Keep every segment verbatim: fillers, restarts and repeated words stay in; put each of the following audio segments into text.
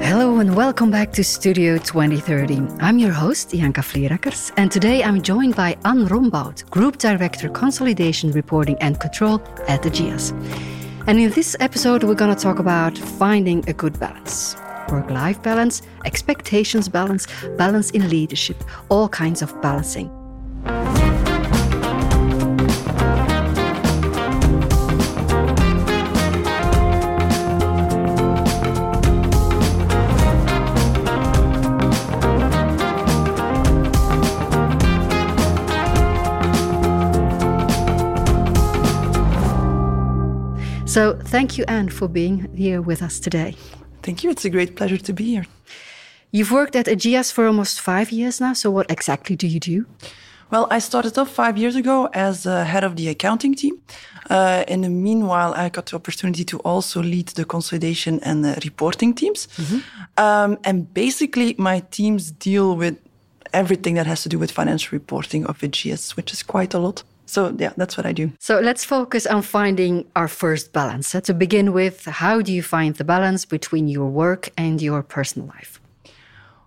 Hello and welcome back to Studio twenty thirty. I'm your host, Janka Fleerackers, and today I'm joined by Ann Rombaut, Group Director Consolidation, Reporting and Control at Ageas. And in this episode, we're going to talk about finding a good balance. Work-life balance, expectations balance, balance in leadership, all kinds of balancing. So thank you, Anne, for being here with us today. Thank you. It's a great pleasure to be here. You've worked at Ageas for almost five years now. So what exactly do you do? Well, I started off five years ago as uh, head of the accounting team. Uh, in the meanwhile, I got the opportunity to also lead the consolidation and the reporting teams. Mm-hmm. Um, and basically, my teams deal with everything that has to do with financial reporting of Ageas, which is quite a lot. So, yeah, that's what I do. So let's focus on finding our first balance. So to begin with, how do you find the balance between your work and your personal life?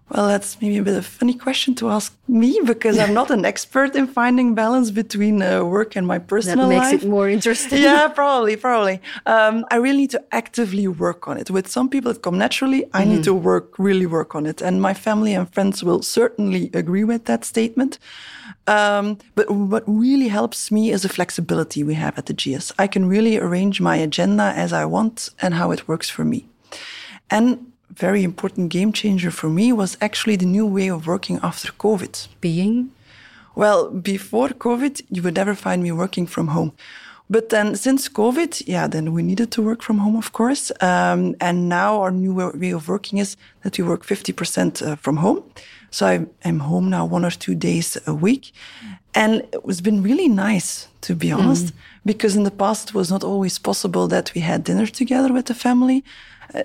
Well, that's maybe a bit of a funny question to ask me, because I'm not an expert in finding balance between uh, work and my personal life. That makes it more interesting. Yeah, probably, probably. Um, I really need to actively work on it. With some people, it comes naturally. I mm. need to work, really work on it. And my family and friends will certainly agree with that statement. Um, but what really helps me is the flexibility we have at Ageas. I can really arrange my agenda as I want and how it works for me. And very important game changer for me was actually the new way of working after COVID. Being? Well, before COVID, you would never find me working from home. But then since COVID, yeah, then we needed to work from home, of course. Um, and now our new way of working is that we work fifty percent uh, from home. So I am home now one or two days a week. And it's been really nice, to be honest, mm. because in the past it was not always possible that we had dinner together with the family.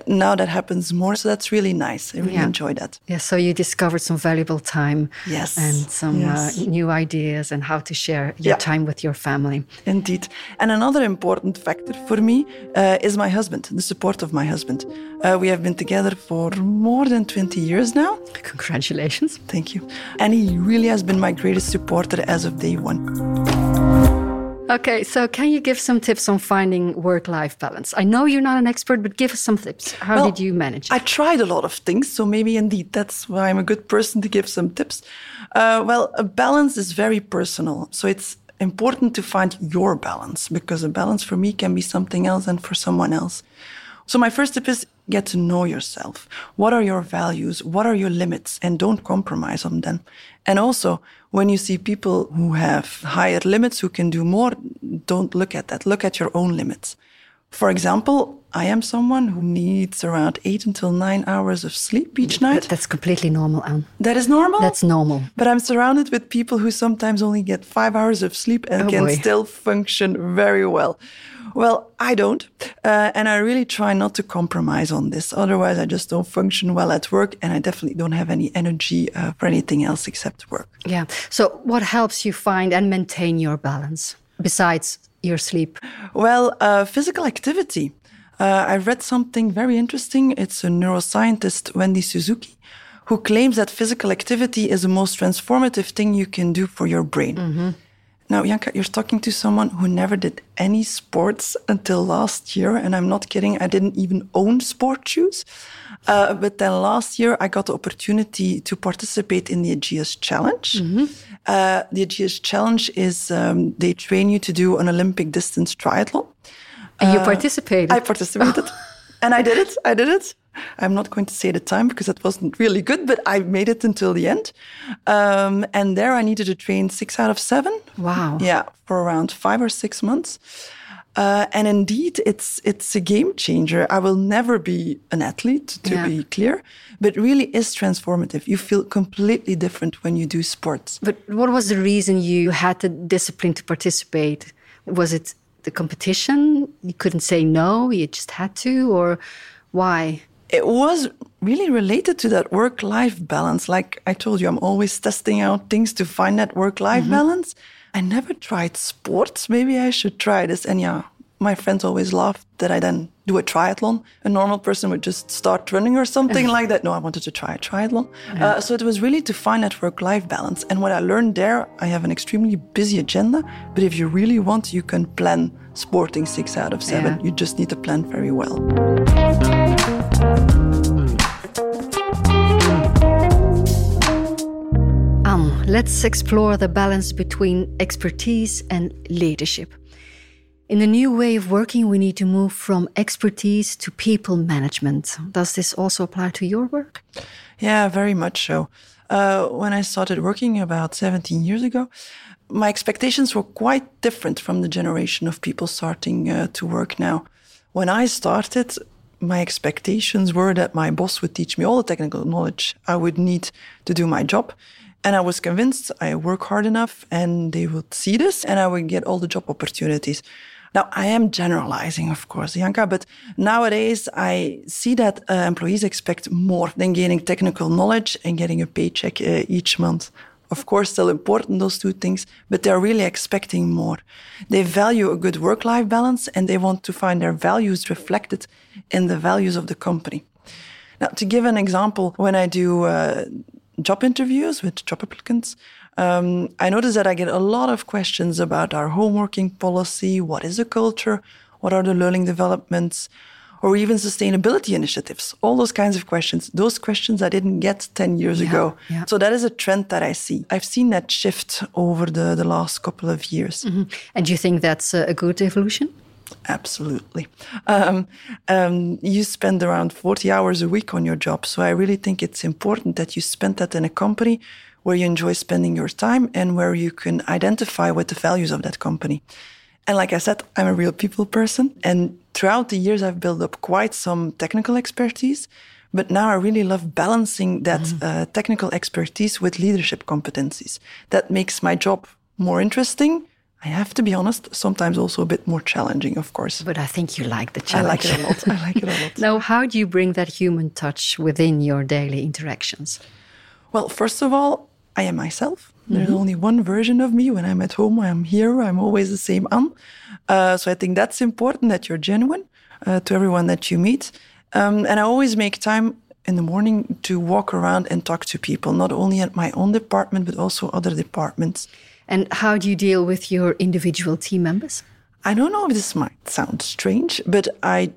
Now that happens more, so that's really nice. I really yeah. enjoy that. Yeah, so you discovered some valuable time yes. and some yes. Uh, new ideas and how to share your yeah. time with your family. Indeed. And another important factor for me uh, is my husband, the support of my husband. Uh, we have been together for more than twenty years now. Congratulations. Thank you. And he really has been my greatest supporter as of day one. Okay, so can you give some tips on finding work-life balance? I know you're not an expert, but give us some tips. How well, did you manage it? I tried a lot of things, so maybe indeed that's why I'm a good person to give some tips. Uh, well, a balance is very personal, so it's important to find your balance, because a balance for me can be something else and for someone else. So my first tip is get to know yourself. What are your values? What are your limits? And don't compromise on them. And also, when you see people who have higher limits, who can do more, don't look at that. Look at your own limits. For example, I am someone who needs around eight until nine hours of sleep each night. That's completely normal, Anne. That is normal? That's normal. But I'm surrounded with people who sometimes only get five hours of sleep and oh can boy. still function very well. Well, I don't. Uh, and I really try not to compromise on this. Otherwise, I just don't function well at work. And I definitely don't have any energy uh, for anything else except work. Yeah. So what helps you find and maintain your balance besides your sleep? Well, uh, physical activity. Uh, I read something very interesting. It's a neuroscientist, Wendy Suzuki, who claims that physical activity is the most transformative thing you can do for your brain. Mm-hmm. Now, Janka, you're talking to someone who never did any sports until last year. And I'm not kidding, I didn't even own sport shoes. Uh, but then last year, I got the opportunity to participate in the Ageas Challenge. Mm-hmm. Uh, the Ageas Challenge is, um, they train you to do an Olympic distance triathlon. And you participated? Uh, I participated. And I did it. I did it. I'm not going to say the time because that wasn't really good, but I made it until the end. Um, and there I needed to train six out of seven. Wow. Yeah, for around five or six months. Uh, and indeed, it's it's a game changer. I will never be an athlete, to yeah. be clear, but really is transformative. You feel completely different when you do sports. But what was the reason you had the discipline to participate? Was it the competition? You couldn't say no, you just had to, or why? It was really related to that work-life balance. Like I told you, I'm always testing out things to find that work-life mm-hmm. balance. I never tried sports. Maybe I should try this. And yeah, My friends always laughed that I then do a triathlon. A normal person would just start running or something like that. No, I wanted to try a triathlon. Yeah. Uh, so it was really to find that work-life balance. And what I learned there, I have an extremely busy agenda, but if you really want, you can plan sporting six out of seven. Yeah. You just need to plan very well. Um, let's explore the balance between expertise and leadership. In the new way of working, we need to move from expertise to people management. Does this also apply to your work? Yeah, very much so. Uh, when I started working about seventeen years ago, my expectations were quite different from the generation of people starting uh, to work now. When I started, my expectations were that my boss would teach me all the technical knowledge I would need to do my job. And I was convinced I work hard enough and they would see this and I would get all the job opportunities. Now, I am generalizing, of course, Janka, but nowadays I see that uh, employees expect more than gaining technical knowledge and getting a paycheck uh, each month. Of course, still important, those two things, but they're really expecting more. They value a good work-life balance and they want to find their values reflected in the values of the company. Now, to give an example, when I do uh, job interviews with job applicants, Um, I notice that I get a lot of questions about our home working policy, what is the culture, what are the learning developments, or even sustainability initiatives, all those kinds of questions, those questions I didn't get ten years yeah, ago. Yeah. So that is a trend that I see. I've seen that shift over the, the last couple of years. Mm-hmm. And do you think that's a good evolution? Absolutely. Um, um, you spend around forty hours a week on your job. So I really think it's important that you spend that in a company where you enjoy spending your time and where you can identify with the values of that company. And like I said, I'm a real people person. And throughout the years, I've built up quite some technical expertise. But now I really love balancing that mm. uh, technical expertise with leadership competencies. That makes my job more interesting. I have to be honest, sometimes also a bit more challenging, of course. But I think you like the challenge. I like it a lot. I like it a lot. Now, how do you bring that human touch within your daily interactions? Well, first of all, I am myself. Mm-hmm. There's only one version of me. When I'm at home, I'm here, I'm always the same Ann. Uh, so I think that's important, that you're genuine uh, to everyone that you meet. Um, and I always make time in the morning to walk around and talk to people, not only at my own department, but also other departments. And how do you deal with your individual team members? I don't know if this might sound strange, but I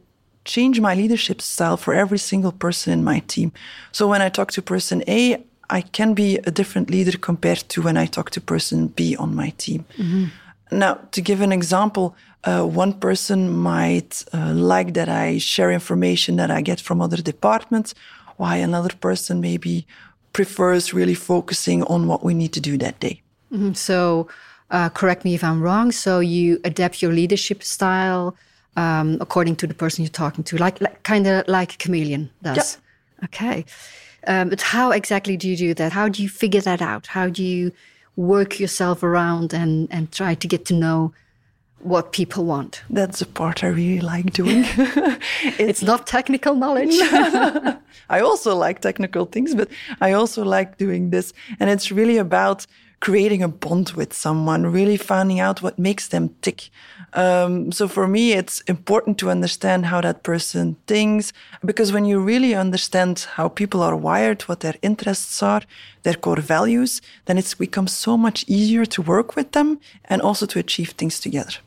change my leadership style for every single person in my team. So when I talk to person A, I can be a different leader compared to when I talk to person B on my team. Mm-hmm. Now, to give an example, uh, one person might uh, like that I share information that I get from other departments, while another person maybe prefers really focusing on what we need to do that day. Mm-hmm. So, uh, correct me if I'm wrong, so you adapt your leadership style um, according to the person you're talking to, like, like kind of like a chameleon does. Yep. Okay. Um, but how exactly do you do that? How do you figure that out? How do you work yourself around and, and try to get to know what people want? That's the part I really like doing. it's, it's not technical knowledge. I also like technical things, but I also like doing this. And it's really about creating a bond with someone, really finding out what makes them tick. Um, so for me, it's important to understand how that person thinks, because when you really understand how people are wired, what their interests are, their core values, then it becomes so much easier to work with them and also to achieve things together.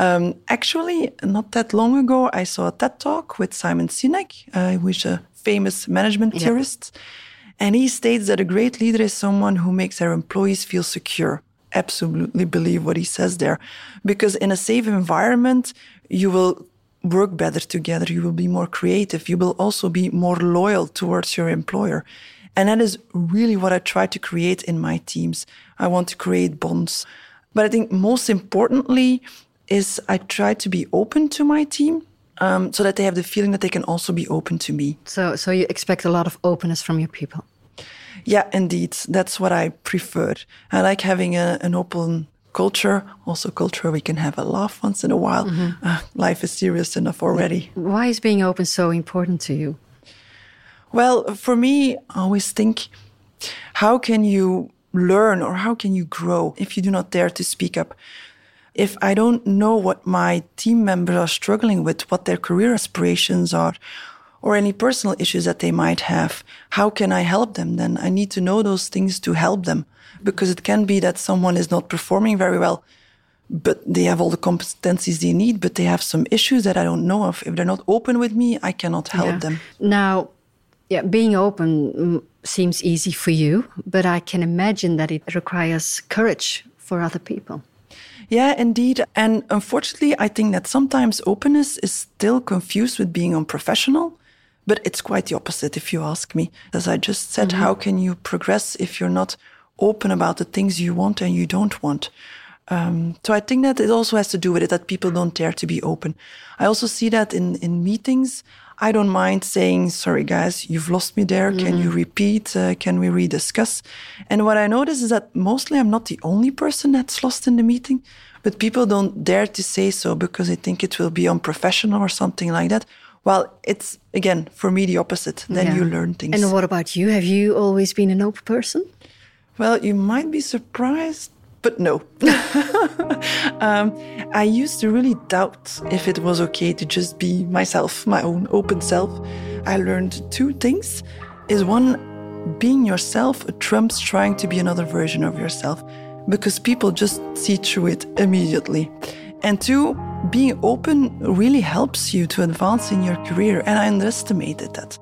Um, actually, not that long ago, I saw a TED Talk with Simon Sinek, uh, who's a famous management yeah. theorist. And he states that a great leader is someone who makes their employees feel secure. Absolutely believe what he says there. Because in a safe environment, you will work better together. You will be more creative. You will also be more loyal towards your employer. And that is really what I try to create in my teams. I want to create bonds. But I think most importantly is I try to be open to my team. Um, so that they have the feeling that they can also be open to me. So so you expect a lot of openness from your people? Yeah, indeed. That's what I prefer. I like having a, an open culture, also culture we can have a laugh once in a while. Mm-hmm. Uh, life is serious enough already. Why is being open so important to you? Well, for me, I always think, how can you learn or how can you grow if you do not dare to speak up? If I don't know what my team members are struggling with, what their career aspirations are, or any personal issues that they might have, how can I help them then? I need to know those things to help them, because it can be that someone is not performing very well, but they have all the competencies they need, but they have some issues that I don't know of. If they're not open with me, I cannot help yeah. them. Now, yeah, being open seems easy for you, but I can imagine that it requires courage for other people. Yeah, indeed. And unfortunately, I think that sometimes openness is still confused with being unprofessional. But it's quite the opposite, if you ask me. As I just said, mm-hmm. how can you progress if you're not open about the things you want and you don't want? Um, so I think that it also has to do with it, that people don't dare to be open. I also see that in, in meetings. I don't mind saying, sorry, guys, you've lost me there. Mm-hmm. Can you repeat? Uh, can we rediscuss? And what I notice is that mostly I'm not the only person that's lost in the meeting, but people don't dare to say so because they think it will be unprofessional or something like that. Well, it's, again, for me, the opposite. Then yeah. you learn things. And what about you? Have you always been an open person? Well, you might be surprised, but no. um, I used to really doubt if it was okay to just be myself, my own open self. I learned two things. Is one, being yourself trumps trying to be another version of yourself, because people just see through it immediately. And two, being open really helps you to advance in your career, and I underestimated that.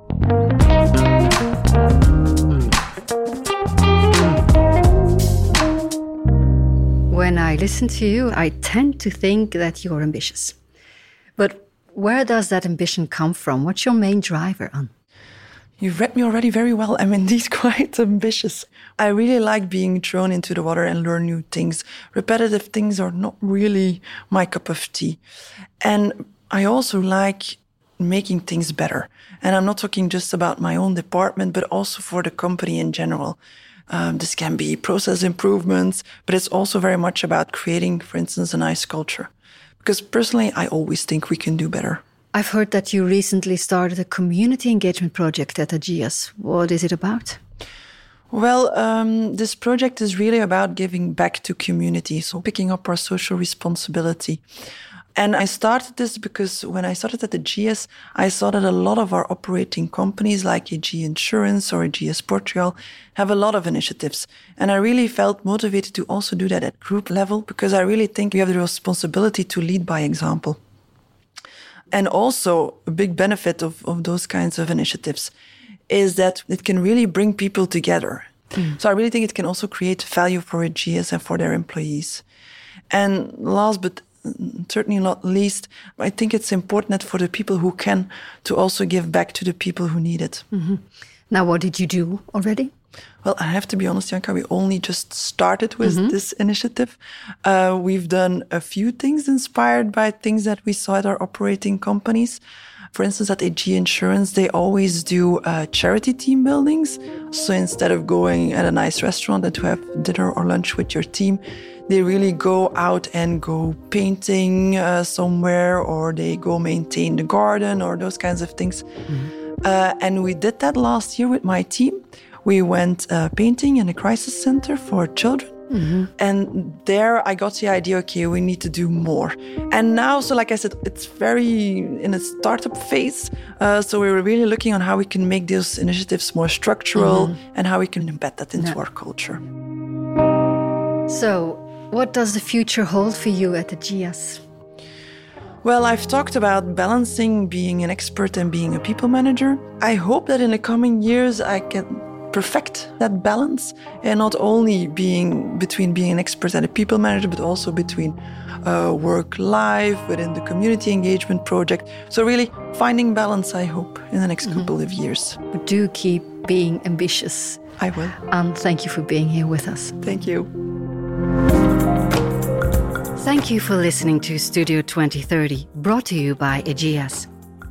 When I listen to you, I tend to think that you're ambitious. But where does that ambition come from? What's your main driver, Ann? You've read me already very well. I'm indeed quite ambitious. I really like being thrown into the water and learn new things. Repetitive things are not really my cup of tea. And I also like making things better. And I'm not talking just about my own department, but also for the company in general. Um, this can be process improvements, but it's also very much about creating, for instance, a nice culture. Because personally, I always think we can do better. I've heard that you recently started a community engagement project at Ageas. What is it about? Well, um, this project is really about giving back to community, so picking up our social responsibility. And I started this because when I started at Ageas, I saw that a lot of our operating companies like A G Insurance or Ageas Portugal have a lot of initiatives. And I really felt motivated to also do that at group level, because I really think we have the responsibility to lead by example. And also a big benefit of, of those kinds of initiatives is that it can really bring people together. Mm. So I really think it can also create value for Ageas and for their employees. And last but certainly not least, I think it's important that for the people who can, to also give back to the people who need it. Mm-hmm. Now, what did you do already? Well, I have to be honest, Janka, we only just started with mm-hmm. this initiative. Uh, we've done a few things inspired by things that we saw at our operating companies. For instance, at A G Insurance, they always do uh, charity team buildings. So instead of going at a nice restaurant and to have dinner or lunch with your team, they really go out and go painting uh, somewhere, or they go maintain the garden or those kinds of things. Mm-hmm. Uh, and we did that last year with my team. We went uh, painting in a crisis center for children. Mm-hmm. And there I got the idea, okay, we need to do more. And now, so like I said, it's very in a startup phase. Uh, so we were really looking on how we can make those initiatives more structural mm-hmm. and how we can embed that into yeah. our culture. So what does the future hold for you at Ageas? Well, I've talked about balancing being an expert and being a people manager. I hope that in the coming years I can perfect that balance, and not only being between being an expert and a people manager, but also between uh, work life within the community engagement project. So really finding balance, I hope, in the next mm-hmm. couple of years. But do keep being ambitious. I will. And thank you for being here with us. Thank you. Thank you for listening to Studio twenty thirty, brought to you by Ageas.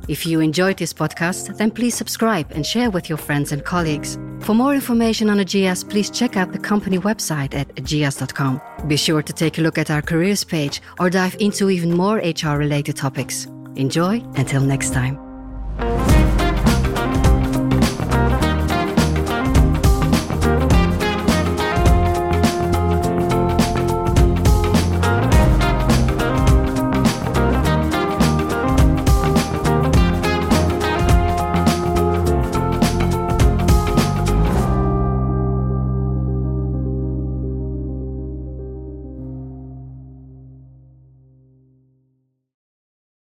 If you enjoyed this podcast, then please subscribe and share with your friends and colleagues. For more information on Ageas, please check out the company website at ageas dot com. Be sure to take a look at our careers page or dive into even more H R-related topics. Enjoy until next time.